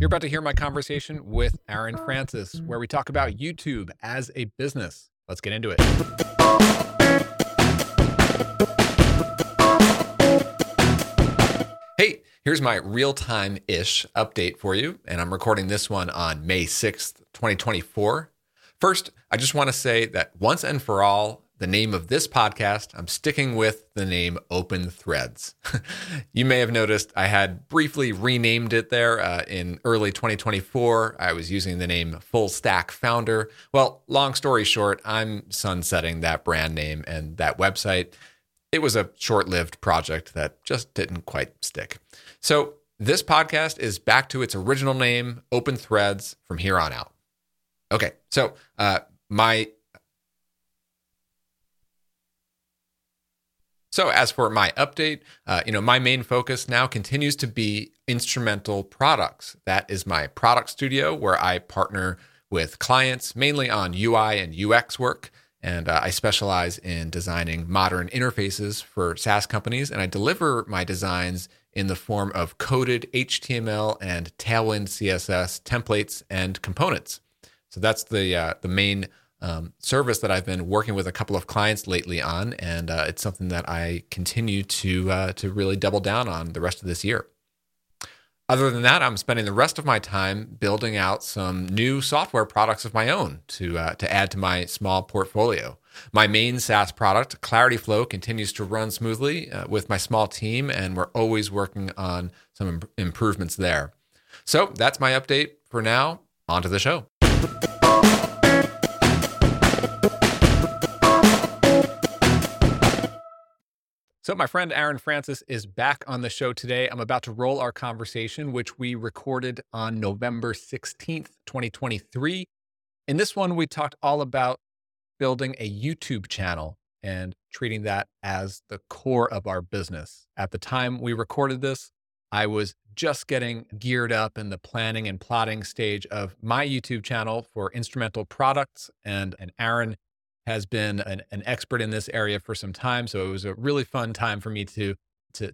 You're about to hear my conversation with Aaron Francis, where we talk about YouTube as a business. Let's get into it. Hey, here's my real-time-ish update for you, and I'm recording this one on May 6th, 2024. First, I just want to say that once and for all, the name of this podcast, I'm sticking with the name Open Threads. You may have noticed I had briefly renamed it there in early 2024. I was using the name Full Stack Founder. Well, long story short, I'm sunsetting that brand name and that website. It was a short-lived project that just didn't quite stick. So this podcast is back to its original name, Open Threads, from here on out. Okay, so as for my update, my main focus now continues to be Instrumental Products. That is my product studio where I partner with clients mainly on UI and UX work. And I specialize in designing modern interfaces for SaaS companies. And I deliver my designs in the form of coded HTML and Tailwind CSS templates and components. So that's the main service that I've been working with a couple of clients lately on, and it's something that I continue to really double down on the rest of this year. Other than that, I'm spending the rest of my time building out some new software products of my own to add to my small portfolio. My main SaaS product, ClarityFlow, continues to run smoothly with my small team, and we're always working on some improvements there. So that's my update for now. On to the show. So my friend Aaron Francis is back on the show today. I'm about to roll our conversation, which we recorded on November 16th, 2023. In this one, we talked all about building a YouTube channel and treating that as the core of our business. At the time we recorded this, I was just getting geared up in the planning and plotting stage of my YouTube channel for Instrumental Products, and Aaron has been an expert in this area for some time. So it was a really fun time for me to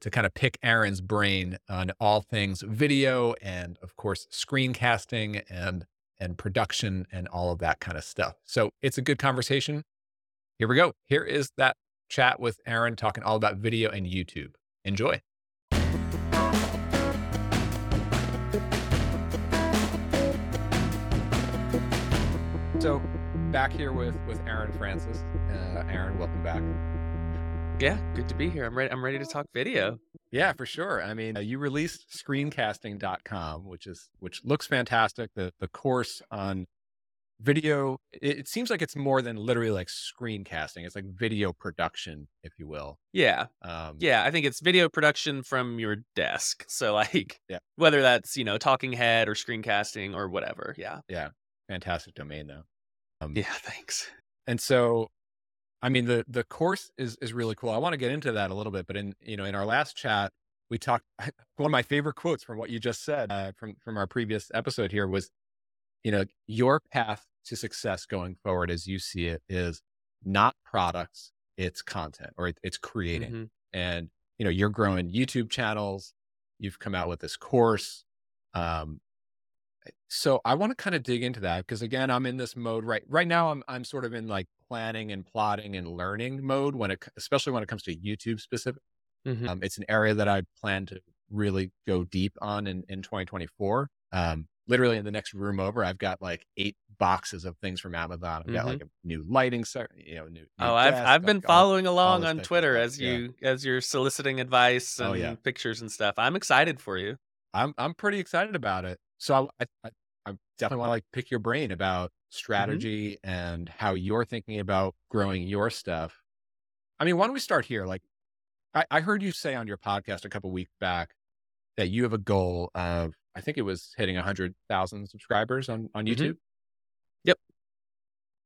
kind of pick Aaron's brain on all things video and, of course, screencasting and production and all of that kind of stuff. So it's a good conversation. Here we go. Here is that chat with Aaron talking all about video and YouTube. Enjoy. So back here with Aaron Francis. Aaron, welcome back. Yeah, good to be here. I'm ready to talk video. Yeah, for sure. I mean, you released screencasting.com, which looks fantastic. The course on video, it seems like it's more than literally like screencasting. It's like video production, if you will. Yeah. I think it's video production from your desk. So like, yeah, whether that's, talking head or screencasting or whatever. Yeah. Yeah. Fantastic domain though. Yeah, thanks. And so, I mean, the course is really cool. I want to get into that a little bit, but in our last chat, we talked, one of my favorite quotes from what you just said from our previous episode here was, your path to success going forward, as you see it, is not products, it's content, or it's creating. Mm-hmm. And, you're growing YouTube channels, you've come out with this course, so I want to kind of dig into that because, again, I'm in this mode right now. I'm sort of in like planning and plotting and learning mode especially when it comes to YouTube specific. Mm-hmm. It's an area that I plan to really go deep on in 2024. Literally in the next room over, I've got like 8 boxes of things from Amazon. I've got like a new lighting set, new I've been following along on Twitter as you're soliciting advice and pictures and stuff. I'm excited for you. I'm pretty excited about it. So I definitely want to like pick your brain about strategy and how you're thinking about growing your stuff. I mean, why don't we start here? Like I heard you say on your podcast a couple of weeks back that you have a goal of, I think it was hitting 100,000 subscribers on YouTube. Yep.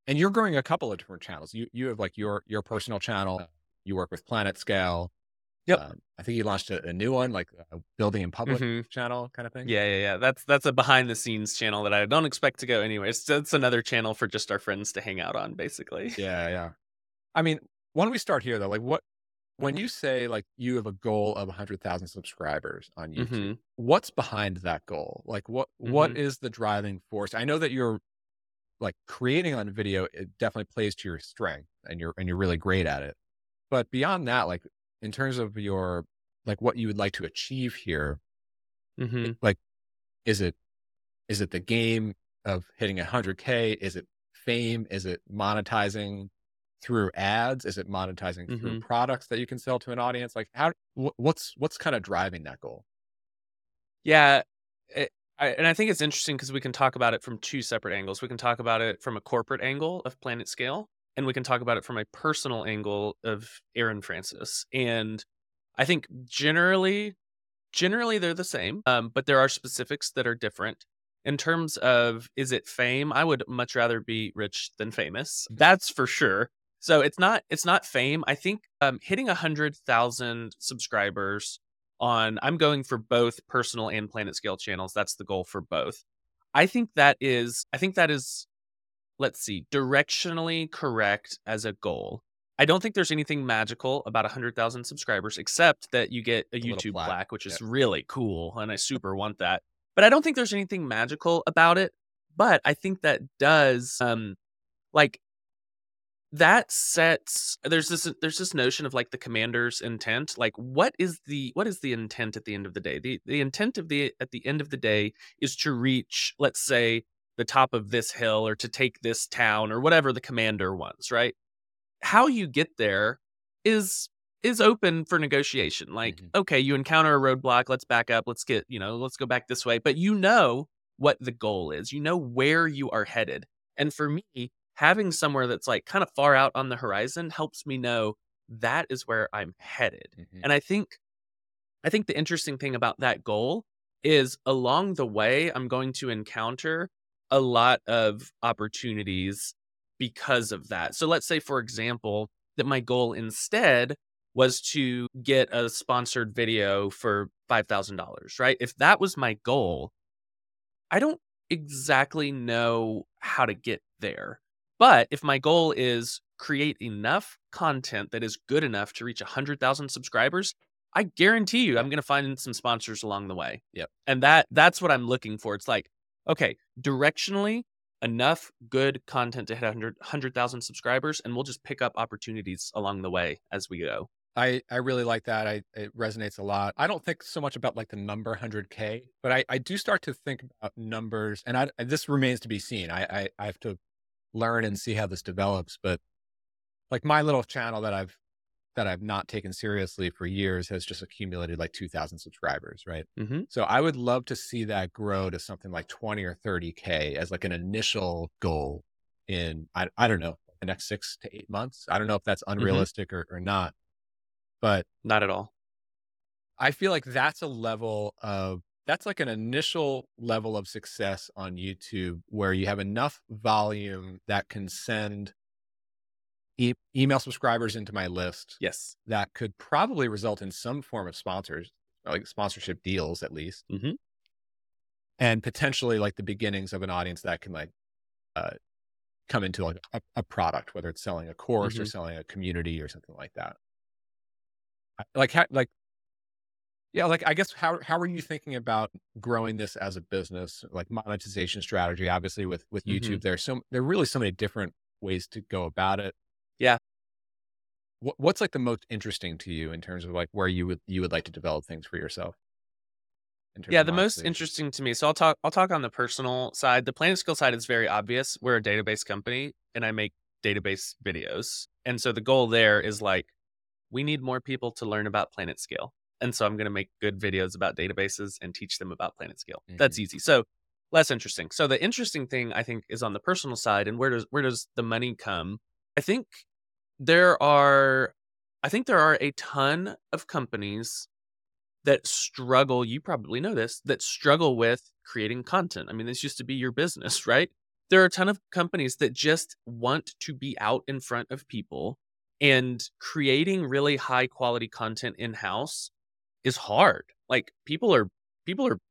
And you're growing a couple of different channels. You have like your personal channel. You work with PlanetScale. Yep. I think you launched a new one, like a building in public channel kind of thing. Yeah. That's a behind the scenes channel that I don't expect to go anywhere. It's another channel for just our friends to hang out on, basically. Yeah. I mean, why don't we start here though? Like, what When you say like you have a goal of 100,000 subscribers on YouTube, mm-hmm. what's behind that goal? Like what is the driving force? I know that you're like creating on video, it definitely plays to your strength and you're really great at it. But beyond that, like in terms of your, like what you would like to achieve here, mm-hmm. like, is it the game of hitting 100K? Is it fame? Is it monetizing through ads? Is it monetizing mm-hmm. through products that you can sell to an audience? Like how, what's kind of driving that goal? Yeah. I think it's interesting because we can talk about it from two separate angles. We can talk about it from a corporate angle of PlanetScale, and we can talk about it from a personal angle of Aaron Francis. And I think generally they're the same, but there are specifics that are different. In terms of, is it fame? I would much rather be rich than famous. That's for sure. So it's not fame. I think hitting 100,000 subscribers on, I'm going for both personal and PlanetScale channels. That's the goal for both. I think that is, let's see, directionally correct as a goal. I don't think there's anything magical about 100,000 subscribers, except that you get a YouTube plaque, which is really cool. And I super want that. But I don't think there's anything magical about it. But I think that does there's this notion of like the commander's intent. Like what is the intent at the end of the day? The intent at the end of the day is to reach, let's say, the top of this hill or to take this town or whatever the commander wants, right? How you get there is open for negotiation. Like, mm-hmm. okay, you encounter a roadblock, let's back up, let's get, let's go back this way. But you know what the goal is, where you are headed. And for me, having somewhere that's like kind of far out on the horizon helps me know that is where I'm headed. Mm-hmm. And I think the interesting thing about that goal is along the way, I'm going to encounter a lot of opportunities because of that. So let's say, for example, that my goal instead was to get a sponsored video for $5,000, right? If that was my goal, I don't exactly know how to get there. But if my goal is create enough content that is good enough to reach 100,000 subscribers, I guarantee you I'm going to find some sponsors along the way. Yep. And that's what I'm looking for. It's like, okay, directionally, enough good content to hit 100,000 subscribers, and we'll just pick up opportunities along the way as we go. I really like that. It resonates a lot. I don't think so much about like the number 100K, but I do start to think about numbers, and this remains to be seen. I have to learn and see how this develops, but like my little channel that I've not taken seriously for years has just accumulated like 2,000 subscribers, right? Mm-hmm. So I would love to see that grow to something like 20 or 30K as like an initial goal in, I don't know, the next 6 to 8 months. I don't know if that's unrealistic mm-hmm. or not. But not at all. I feel like that's like an initial level of success on YouTube where you have enough volume that can send email subscribers into my list. Yes. That could probably result in some form of sponsors, like sponsorship deals at least. Mm-hmm. And potentially like the beginnings of an audience that can like come into like a product, whether it's selling a course mm-hmm. or selling a community or something like that. I guess how are you thinking about growing this as a business, like monetization strategy? Obviously, with mm-hmm. YouTube, there are really so many different ways to go about it. Yeah. What's like the most interesting to you in terms of like where you would like to develop things for yourself? Yeah, the most interesting to me. So I'll talk on the personal side. The PlanetScale side is very obvious. We're a database company, and I make database videos, and so the goal there is like, we need more people to learn about PlanetScale. And so I'm going to make good videos about databases and teach them about PlanetScale. Mm-hmm. That's easy. So less interesting. So the interesting thing I think is on the personal side, and where does the money come? I think there are a ton of companies that struggle, you probably know this, that struggle with creating content. I mean, this used to be your business, right? There are a ton of companies that just want to be out in front of people. And creating really high quality content in-house is hard. Like people are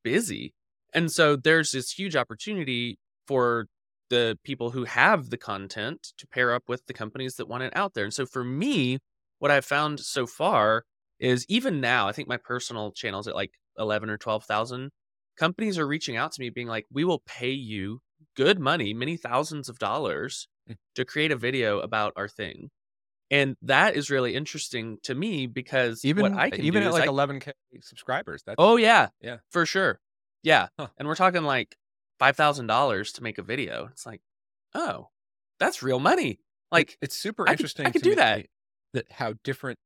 busy. And so there's this huge opportunity for the people who have the content to pair up with the companies that want it out there. And so for me, what I've found so far is even now, I think my personal channel's at like 11 or 12,000. Companies are reaching out to me being like, we will pay you good money, many thousands of dollars to create a video about our thing. And that is really interesting to me because even, what I can even do at is like 11K subscribers. That's, oh, yeah. Yeah. For sure. Yeah. Huh. And we're talking like $5,000 to make a video. It's like, oh, that's real money. Like it's super interesting. I could do that. That how different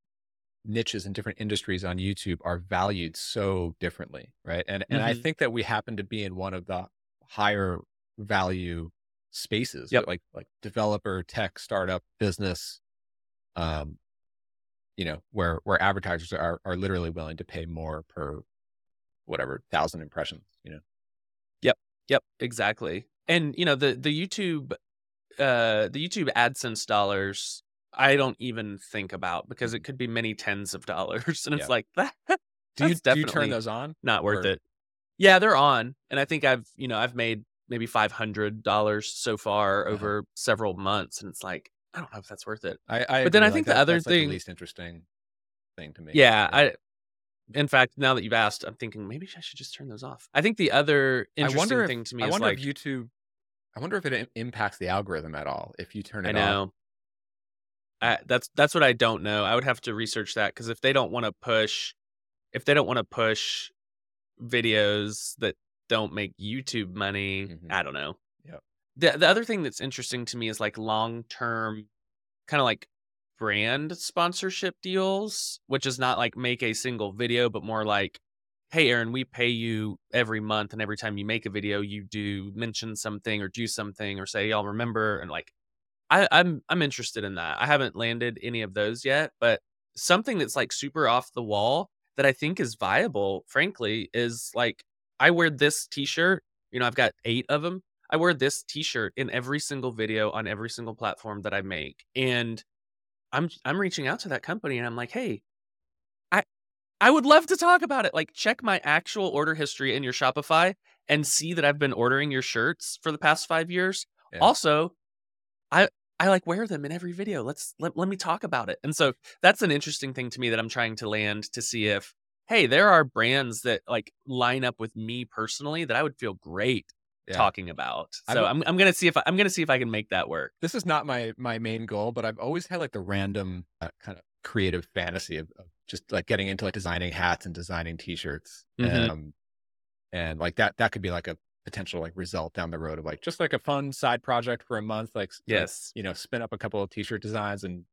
niches and different industries on YouTube are valued so differently, right? And I think that we happen to be in one of the higher value spaces, like developer, tech, startup, business, where advertisers are literally willing to pay more per whatever 1,000 impressions, you know? Yep, exactly. And the YouTube AdSense dollars, I don't even think about because it could be many tens of dollars. And it's like that. Do you turn those on? Not worth it. Yeah, they're on. And I think I've made maybe $500 so far over several months. And it's like, I don't know if that's worth it. I think the other thing, the least interesting thing to me. Yeah. In fact, now that you've asked, I'm thinking maybe I should just turn those off. I think the other interesting thing to me is like YouTube. I wonder if it impacts the algorithm at all. If you turn it off. That's what I don't know. I would have to research that because if they don't want to push videos that don't make YouTube money, I don't know. Yeah. The other thing that's interesting to me is like long-term kind of like brand sponsorship deals, which is not like make a single video, but more like, hey, Aaron, we pay you every month, and every time you make a video, you do mention something or do something or say, y'all remember, and like. I'm interested in that. I haven't landed any of those yet, but something that's like super off the wall that I think is viable, frankly, is like I wear this T-shirt. I've got 8 of them. I wear this T-shirt in every single video on every single platform that I make, and I'm reaching out to that company and I'm like, hey, I would love to talk about it. Like, check my actual order history in your Shopify and see that I've been ordering your shirts for the past 5 years. Yeah. Also, I like wear them in every video. Let me talk about it. And so that's an interesting thing to me that I'm trying to land to see if, hey, there are brands that like line up with me personally that I would feel great talking about. So I'm going to see if I can make that work. This is not my main goal, but I've always had like the random kind of creative fantasy of just like getting into like designing hats and designing T-shirts. And like that could be like a potential like result down the road of like just like a fun side project for a month, like spin up a couple of T-shirt designs and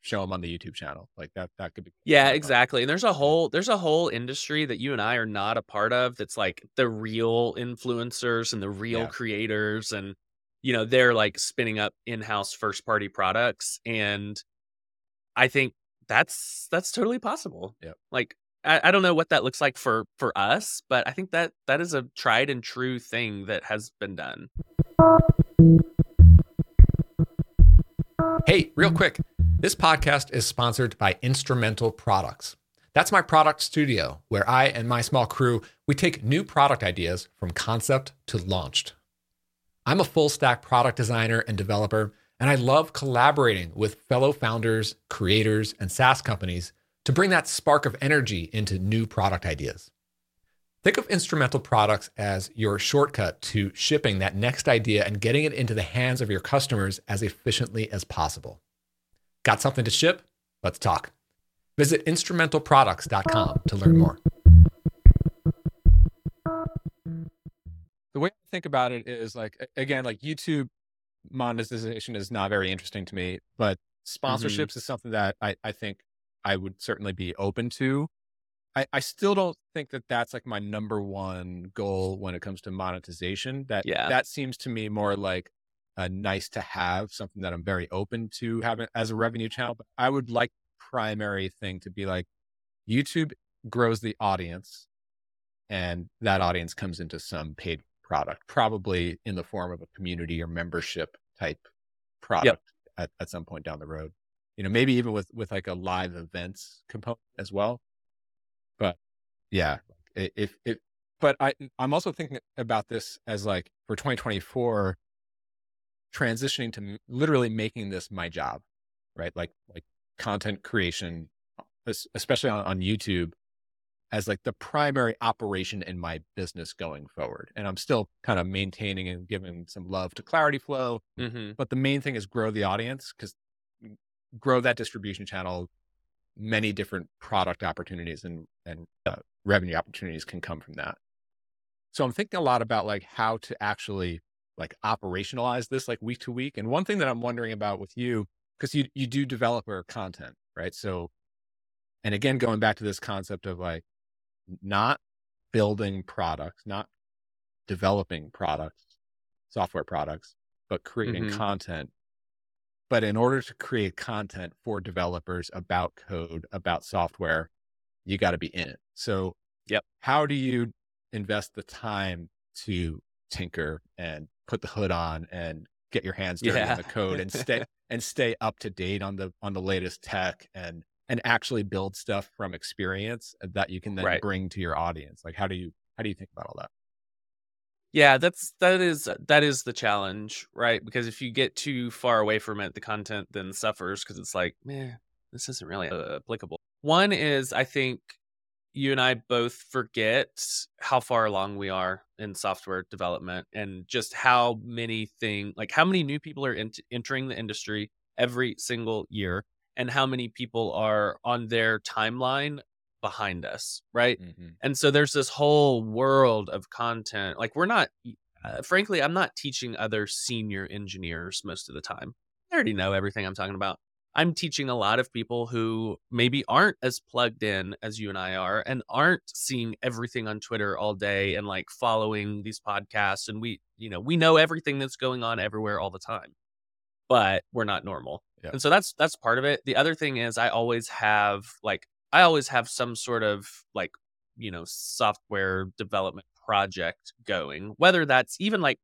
show them on the YouTube channel. Like that could be exactly fun. And there's a whole industry that you and I are not a part of that's like the real influencers and the real creators, and they're like spinning up in-house first party products, and I think that's totally possible. Like I don't know what that looks like for us, but I think that is a tried and true thing that has been done. Hey, real quick. This podcast is sponsored by Instrumental Products. That's my product studio where I and my small crew, we take new product ideas from concept to launched. I'm a full stack product designer and developer, and I love collaborating with fellow founders, creators, and SaaS companies to bring that spark of energy into new product ideas. Think of Instrumental Products as your shortcut to shipping that next idea and getting it into the hands of your customers as efficiently as possible. Got something to ship? Let's talk. Visit instrumentalproducts.com to learn more. The way I think about it is like, again, like YouTube monetization is not very interesting to me, but sponsorships is something that I think I would certainly be open to. I still don't think that that's like my number one goal when it comes to monetization. That seems to me more like a nice to have, something that I'm very open to having as a revenue channel. But I would like the primary thing to be like YouTube grows the audience, and that audience comes into some paid product, probably in the form of a community or membership type product at some point down the road. Maybe even with like a live events component as well. But I'm also thinking about this as like for 2024, transitioning to literally making this my job, right? Like content creation, especially on YouTube, as like the primary operation in my business going forward. And I'm still kind of maintaining and giving some love to ClarityFlow. Mm-hmm. But the main thing is grow the audience, because grow that distribution channel, many different product opportunities and revenue opportunities can come from that. So I'm thinking a lot about like how to actually like operationalize this like week to week. And one thing that I'm wondering about with you, because you do developer content, right? So, and again, going back to this concept of like not building products, not developing products, software products, but creating mm-hmm. content. But in order to create content for developers about code, about software, you got to be in it. So yep. How do you invest the time to tinker and put the hood on and get your hands dirty on the code and stay up to date on the latest tech and actually build stuff from experience that you can then bring to your audience? Like, how do you think about all that? Yeah, that is the challenge, right? Because if you get too far away from it, the content then suffers because it's like, man, this isn't really applicable. One is, I think you and I both forget how far along we are in software development and just how many new people are entering the industry every single year. And how many people are on their timeline behind us, right? Mm-hmm. And so there's this whole world of content. Like we're not, frankly, I'm not teaching other senior engineers most of the time. They already know everything I'm talking about. I'm teaching a lot of people who maybe aren't as plugged in as you and I are and aren't seeing everything on Twitter all day and like following these podcasts. And we know everything that's going on everywhere all the time, but we're not normal. Yeah. And so that's part of it. The other thing is I always have some sort of like, software development project going, whether that's even like,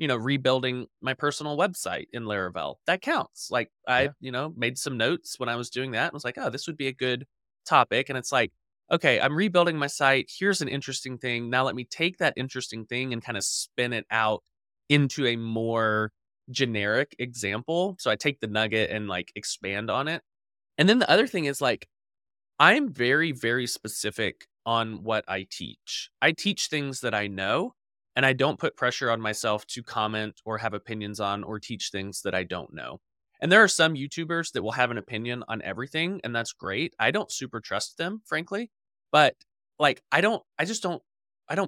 rebuilding my personal website in Laravel. That counts. Like I made some notes when I was doing that and was like, oh, this would be a good topic. And it's like, okay, I'm rebuilding my site. Here's an interesting thing. Now let me take that interesting thing and kind of spin it out into a more generic example. So I take the nugget and like expand on it. And then the other thing is like, I'm very, very specific on what I teach. I teach things that I know, and I don't put pressure on myself to comment or have opinions on or teach things that I don't know. And there are some YouTubers that will have an opinion on everything, and that's great. I don't super trust them, frankly, but like, I don't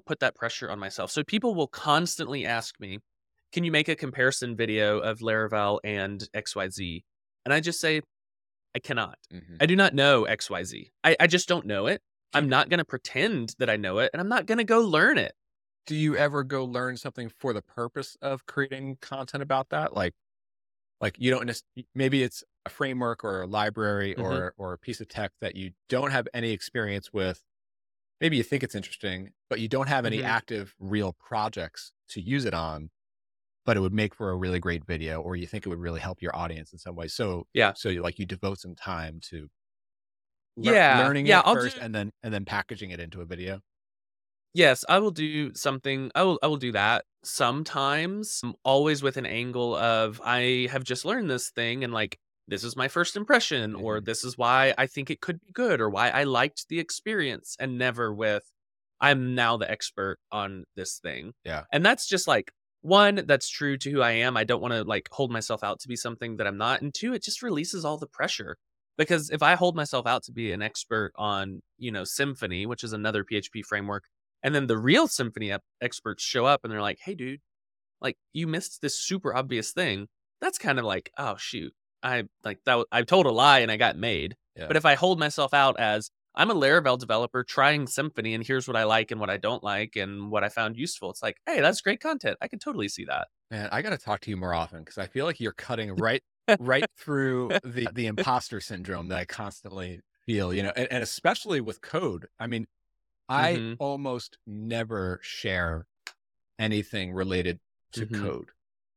put that pressure on myself. So people will constantly ask me, can you make a comparison video of Laravel and XYZ? And I just say, I cannot. Mm-hmm. I do not know XYZ. I just don't know it. I'm not going to pretend that I know it, and I'm not going to go learn it. Do you ever go learn something for the purpose of creating content about that? Like you don't, maybe it's a framework or a library mm-hmm. or a piece of tech that you don't have any experience with. Maybe you think it's interesting, but you don't have any mm-hmm. active real projects to use it on. But it would make for a really great video, or you think it would really help your audience in some way. So yeah. So you devote some time to learning it first and then packaging it into a video. Yes, I will do something. I will do that sometimes, always with an angle of I have just learned this thing and like this is my first impression mm-hmm. or this is why I think it could be good or why I liked the experience, and never with I'm now the expert on this thing. Yeah. And that's just like, one, that's true to who I am. I don't want to like hold myself out to be something that I'm not. And two, it just releases all the pressure, because if I hold myself out to be an expert on, Symfony, which is another PHP framework, and then the real Symfony experts show up and they're like, hey, dude, like you missed this super obvious thing. That's kind of like, oh, shoot, I told a lie and I got made. Yeah. But if I hold myself out as I'm a Laravel developer trying Symfony, and here's what I like and what I don't like and what I found useful, it's like, hey, that's great content. I can totally see that. Man, I got to talk to you more often, because I feel like you're cutting right through the imposter syndrome that I constantly feel, and especially with code. I mean, I mm-hmm. almost never share anything related to mm-hmm. code,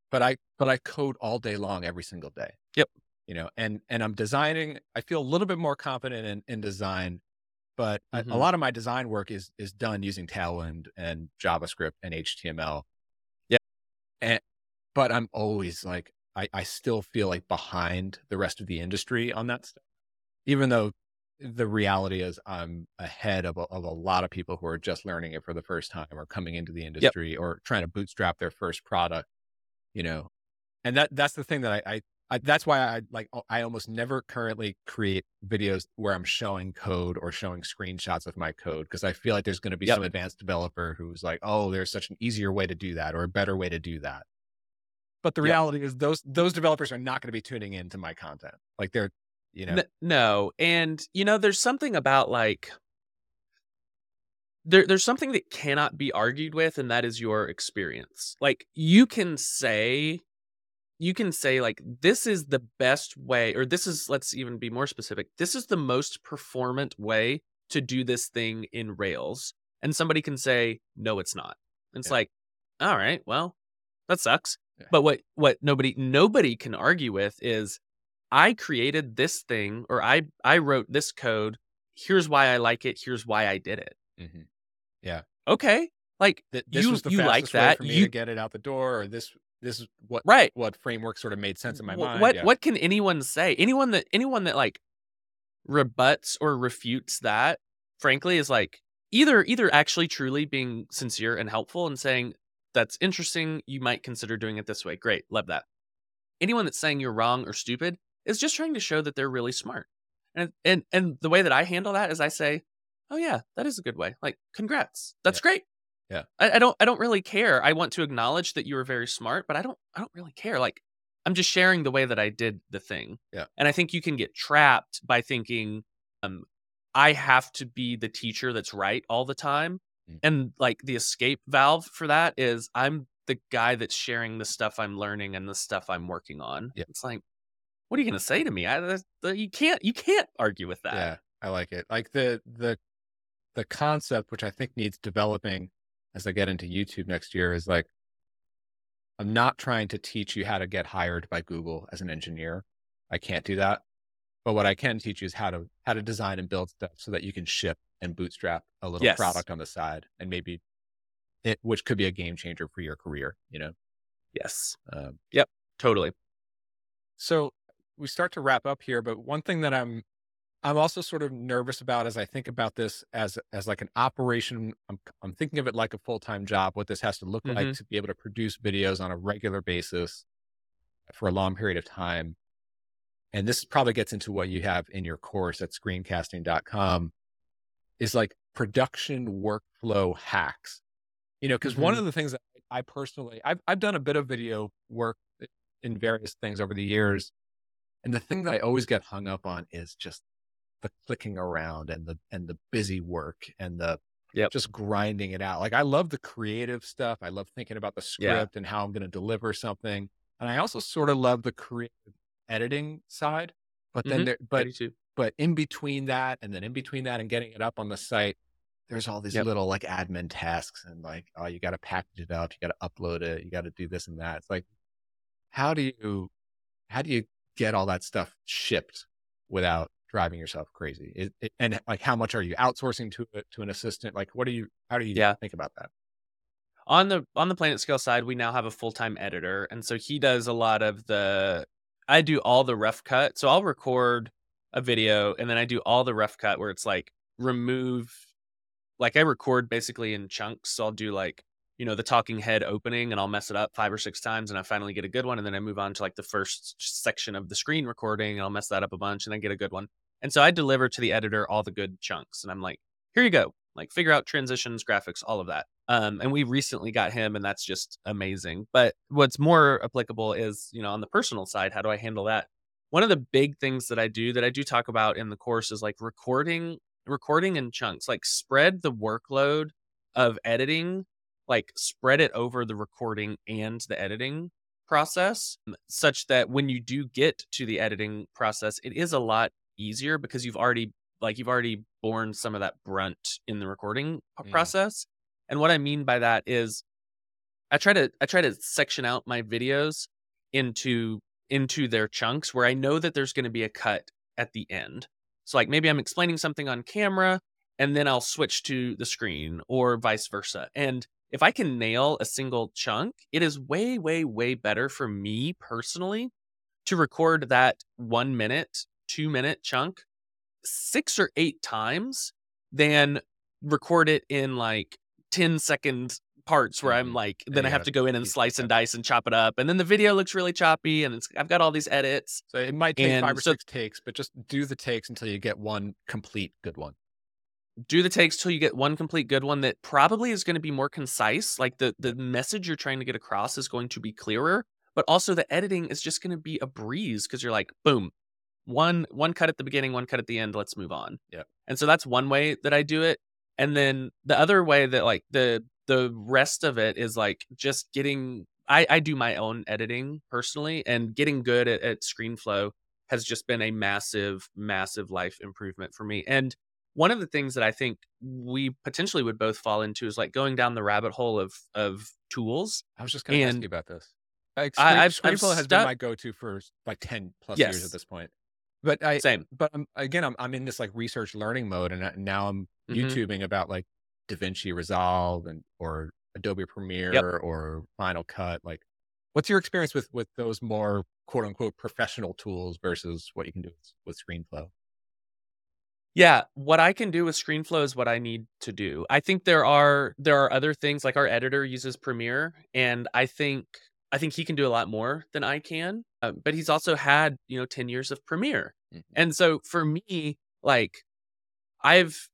but I code all day long, every single day. Yep. And I'm designing, I feel a little bit more confident in design. But mm-hmm. a lot of my design work is done using Tailwind and JavaScript and HTML. Yeah. But I'm always like, I still feel like behind the rest of the industry on that stuff. even though the reality is I'm ahead of a lot of people who are just learning it for the first time or coming into the industry or trying to bootstrap their first product, you know, and that's the thing that I that's why I almost never currently create videos where I'm showing code or showing screenshots of my code. Cause I feel like there's going to be some advanced developer who's like, oh, there's such an easier way to do that or a better way to do that. But the reality is those developers are not going to be tuning into my content. Like they're, you know, no. And, you know, there's something about like, there's something that cannot be argued with. And that is your experience. Like you can say like, this is the best way, or this is, let's even be more specific. This is the most performant way to do this thing in Rails. And somebody can say, no, it's not. And it's like, all right, well, that sucks. Yeah. But what nobody can argue with is, I created this thing, or I wrote this code. Here's why I like it. Here's why I did it. Mm-hmm. Yeah. Okay. Like this was the fastest way for me to get it out the door, or this is what framework sort of made sense in my mind. What can anyone say? Anyone that like rebuts or refutes that, frankly, is like either actually truly being sincere and helpful and saying, that's interesting, you might consider doing it this way. Great, love that. Anyone that's saying you're wrong or stupid is just trying to show that they're really smart. And the way that I handle that is I say, oh yeah, that is a good way. Like, congrats. That's great. Yeah. I don't really care. I want to acknowledge that you were very smart, but I don't really care. Like, I'm just sharing the way that I did the thing. Yeah. And I think you can get trapped by thinking, I have to be the teacher that's right all the time. Mm-hmm. And like the escape valve for that is I'm the guy that's sharing the stuff I'm learning and the stuff I'm working on. Yeah. It's like, what are you going to say to me? You can't argue with that. Yeah. I like it. Like the concept, which I think needs developing as I get into YouTube next year, is like, I'm not trying to teach you how to get hired by Google as an engineer. I can't do that. But what I can teach you is how to design and build stuff so that you can ship and bootstrap a little product on the side, and maybe which could be a game changer for your career, you know? Yes. Yep. Totally. So we start to wrap up here, but one thing that I'm also sort of nervous about as I think about this as like an operation, I'm thinking of it like a full-time job, what this has to look like to be able to produce videos on a regular basis for a long period of time. And this probably gets into what you have in your course at screencasting.com, is like production workflow hacks, you know, because one of the things that I personally, I've done a bit of video work in various things over the years. And the thing that I always get hung up on is just the clicking around and the busy work and the just grinding it out. Like, I love the creative stuff. I love thinking about the script and how I'm going to deliver something. And I also sort of love the creative editing side, but then but in between that and getting it up on the site, there's all these little like admin tasks and like, oh, you got to package it up. You got to upload it. You got to do this and that. It's like, how do you get all that stuff shipped without driving yourself crazy? And like, how much are you outsourcing to an assistant? Like, how do you think about that? On the PlanetScale side, we now have a full-time editor. And so he does a lot of I do all the rough cut. So I'll record a video and then I do all the rough cut, where it's like I record basically in chunks. So I'll do like, you know, the talking head opening, and I'll mess it up 5 or 6 times, and I finally get a good one. And then I move on to like the first section of the screen recording, and I'll mess that up a bunch, and I get a good one. And so I deliver to the editor all the good chunks, and I'm like, here you go, like figure out transitions, graphics, all of that. And we recently got him, and that's just amazing. But what's more applicable is, you know, on the personal side, how do I handle that? One of the big things that I do talk about in the course is like recording in chunks, like spread the workload of editing, like spread it over the recording and the editing process, such that when you do get to the editing process, it is a lot easier because you've already borne some of that brunt in the recording process. And what I mean by that is I try to section out my videos into their chunks where I know that there's going to be a cut at the end. So like maybe I'm explaining something on camera and then I'll switch to the screen, or vice versa. And if I can nail a single chunk, it is way, way, way better for me personally to record that 1 minute, 2 minute chunk 6 or 8 times than record it in like 10-second parts where I'm like, then I have to go in and slice and dice and chop it up. And then the video looks really choppy and it's, I've got all these edits. So it might take 5 or 6 takes, but just do the takes until you get one complete good one. Do the takes till you get one complete good one that probably is going to be more concise. Like the message you're trying to get across is going to be clearer, but also the editing is just going to be a breeze because you're like, boom, one cut at the beginning, one cut at the end, let's move on. Yeah. And so that's one way that I do it. And then the other way that like the rest of it is like just getting, I do my own editing personally, and getting good at ScreenFlow has just been a massive, massive life improvement for me. And one of the things that I think we potentially would both fall into is like going down the rabbit hole of tools. I was just going to ask you about this. Like, ScreenFlow has been my go-to for like 10 plus years at this point. But I'm in this like research learning mode, and now I'm YouTubing about like DaVinci Resolve or Adobe Premiere or Final Cut. Like, what's your experience with those more quote unquote professional tools versus what you can do with ScreenFlow? Yeah, what I can do with ScreenFlow is what I need to do. I think there are other things, like our editor uses Premiere, and I think he can do a lot more than I can, but he's also had 10 years of Premiere, and so for me, like I've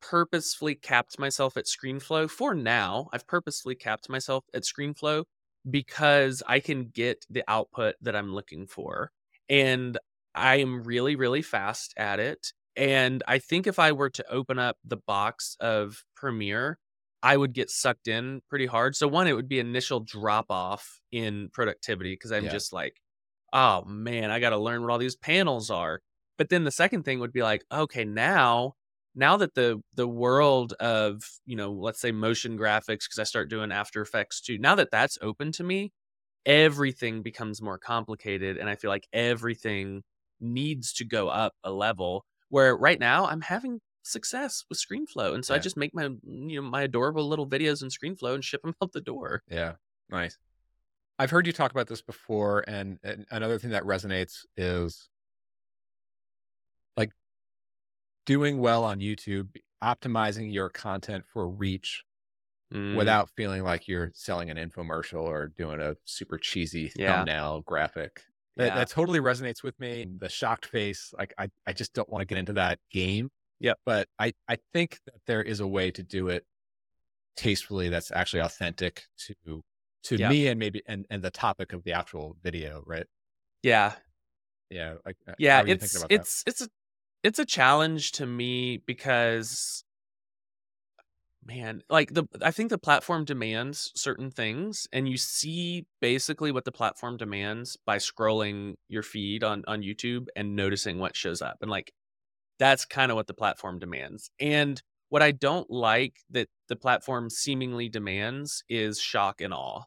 purposefully capped myself at ScreenFlow for now. I've purposefully capped myself at ScreenFlow because I can get the output that I'm looking for, and I am really, really fast at it. And I think if I were to open up the box of Premiere, I would get sucked in pretty hard. So one, it would be initial drop off in productivity because I'm just like, oh man, I got to learn what all these panels are. But then the second thing would be like, okay, now that the world of, let's say motion graphics, because I start doing After Effects too, now that that's open to me, everything becomes more complicated. And I feel like everything needs to go up a level. Where right now I'm having success with ScreenFlow, and so I just make my my adorable little videos in ScreenFlow and ship them out the door. Yeah, nice. I've heard you talk about this before, and another thing that resonates is like doing well on YouTube, optimizing your content for reach without feeling like you're selling an infomercial or doing a super cheesy thumbnail graphic. Yeah. That totally resonates with me. The shocked face, like I just don't want to get into that game. Yeah. But I think that there is a way to do it tastefully that's actually authentic to me and maybe and the topic of the actual video, right? Yeah. Yeah. Like, yeah, it's a challenge to me because man, like I think the platform demands certain things, and you see basically what the platform demands by scrolling your feed on YouTube and noticing what shows up. And like, that's kind of what the platform demands. And what I don't like that the platform seemingly demands is shock and awe.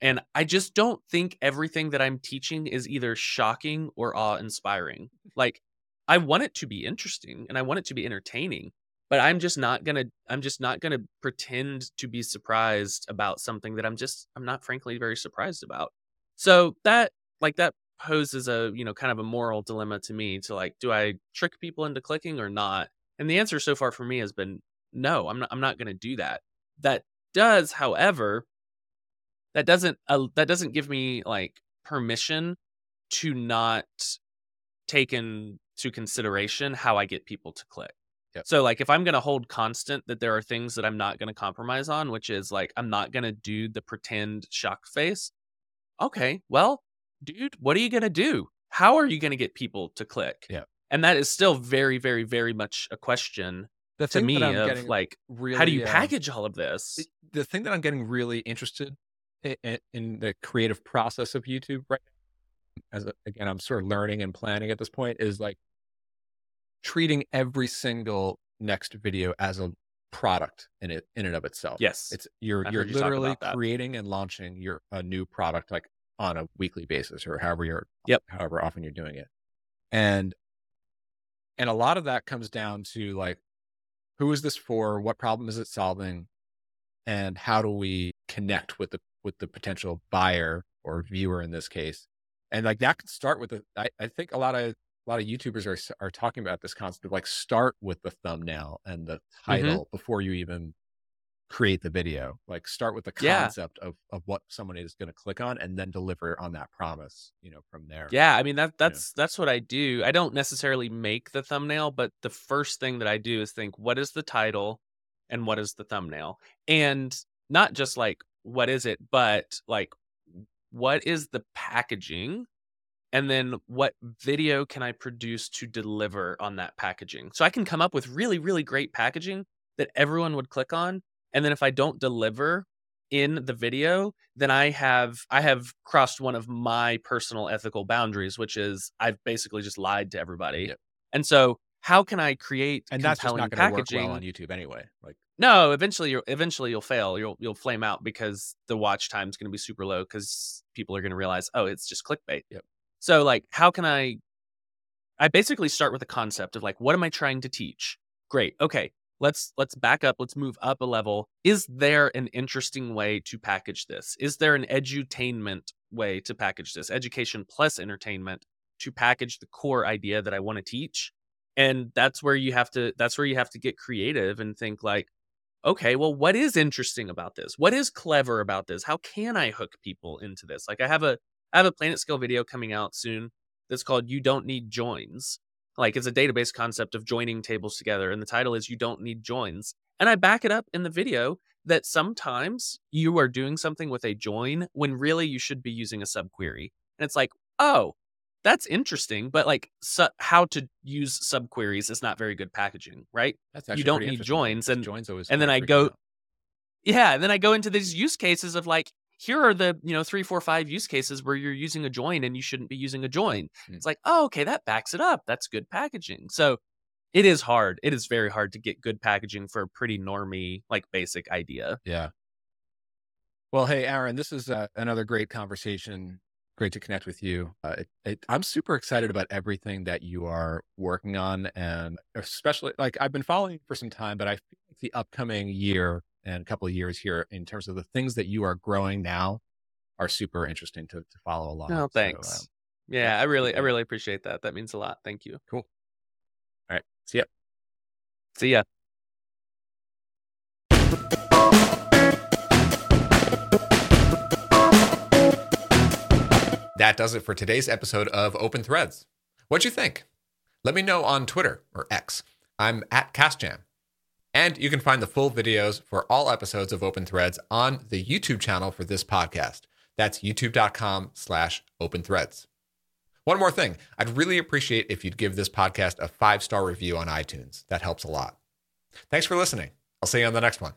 And I just don't think everything that I'm teaching is either shocking or awe-inspiring. Like, I want it to be interesting and I want it to be entertaining. But I'm just not gonna pretend to be surprised about something that I'm not frankly very surprised about. So that poses a, kind of a moral dilemma to me to like, do I trick people into clicking or not? And the answer so far for me has been no, I'm not gonna do that. That does, however, that doesn't give me like permission to not take into consideration how I get people to click. So like if I'm going to hold constant that there are things that I'm not going to compromise on, which is like, I'm not going to do the pretend shock face. Okay, well, dude, what are you going to do? How are you going to get people to click? Yeah. And that is still very, very, very much a question to me of like, really, how do you package all of this? The thing that I'm getting really interested in the creative process of YouTube right now, again, I'm sort of learning and planning at this point, is like, treating every single next video as a product in and of itself. Yes. You're literally creating and launching a new product like on a weekly basis or however often you're doing it. And a lot of that comes down to like, who is this for? What problem is it solving? And how do we connect with the potential buyer or viewer in this case? And like that could start with I think a lot of a lot of YouTubers are talking about this concept of like, start with the thumbnail and the title before you even create the video. Like, start with the concept of what someone is going to click on, and then deliver on that promise, you know, from there. Yeah. I mean, that's what I do. I don't necessarily make the thumbnail, but the first thing that I do is think, what is the title and what is the thumbnail? And not just like, what is it, but like, what is the packaging? And then what video can I produce to deliver on that packaging? So I can come up with really, really great packaging that everyone would click on. And then if I don't deliver in the video, then I have crossed one of my personal ethical boundaries, which is I've basically just lied to everybody. Yep. And so how can I create compelling packaging? And that's just not going to work well on YouTube anyway. Like, no, eventually you'll fail. You'll flame out because the watch time is going to be super low because people are going to realize, oh, it's just clickbait. Yep. So like, how can I basically start with a concept of like, what am I trying to teach? Great. Okay. Let's back up. Let's move up a level. Is there an interesting way to package this? Is there an edutainment way to package this? Education plus entertainment to package the core idea that I want to teach. And that's where you have to get creative and think like, okay, well, what is interesting about this? What is clever about this? How can I hook people into this? Like, I have a PlanetScale video coming out soon that's called You Don't Need Joins. Like, it's a database concept of joining tables together. And the title is You Don't Need Joins. And I back it up in the video that sometimes you are doing something with a join when really you should be using a subquery. And it's like, oh, that's interesting. But like, how to use subqueries is not very good packaging, right? That's actually, you don't need joins. And joins always, and then I go, and then I go into these use cases of like, here are the, 3, 4, 5 use cases where you're using a join and you shouldn't be using a join. It's like, oh, okay, that backs it up. That's good packaging. So it is hard. It is very hard to get good packaging for a pretty normy, like, basic idea. Yeah. Well, hey, Aaron, this is another great conversation. Great to connect with you. I'm super excited about everything that you are working on. And especially, like, I've been following you for some time, but I feel like the upcoming year and a couple of years here in terms of the things that you are growing now are super interesting to follow along. Oh, thanks. So, yeah, I really appreciate that. That means a lot. Thank you. Cool. All right. See ya. See ya. That does it for today's episode of Open Threads. What'd you think? Let me know on Twitter or X. I'm @CastJam. And you can find the full videos for all episodes of Open Threads on the YouTube channel for this podcast. That's youtube.com/openthreads. One more thing. I'd really appreciate if you'd give this podcast a 5-star review on iTunes. That helps a lot. Thanks for listening. I'll see you on the next one.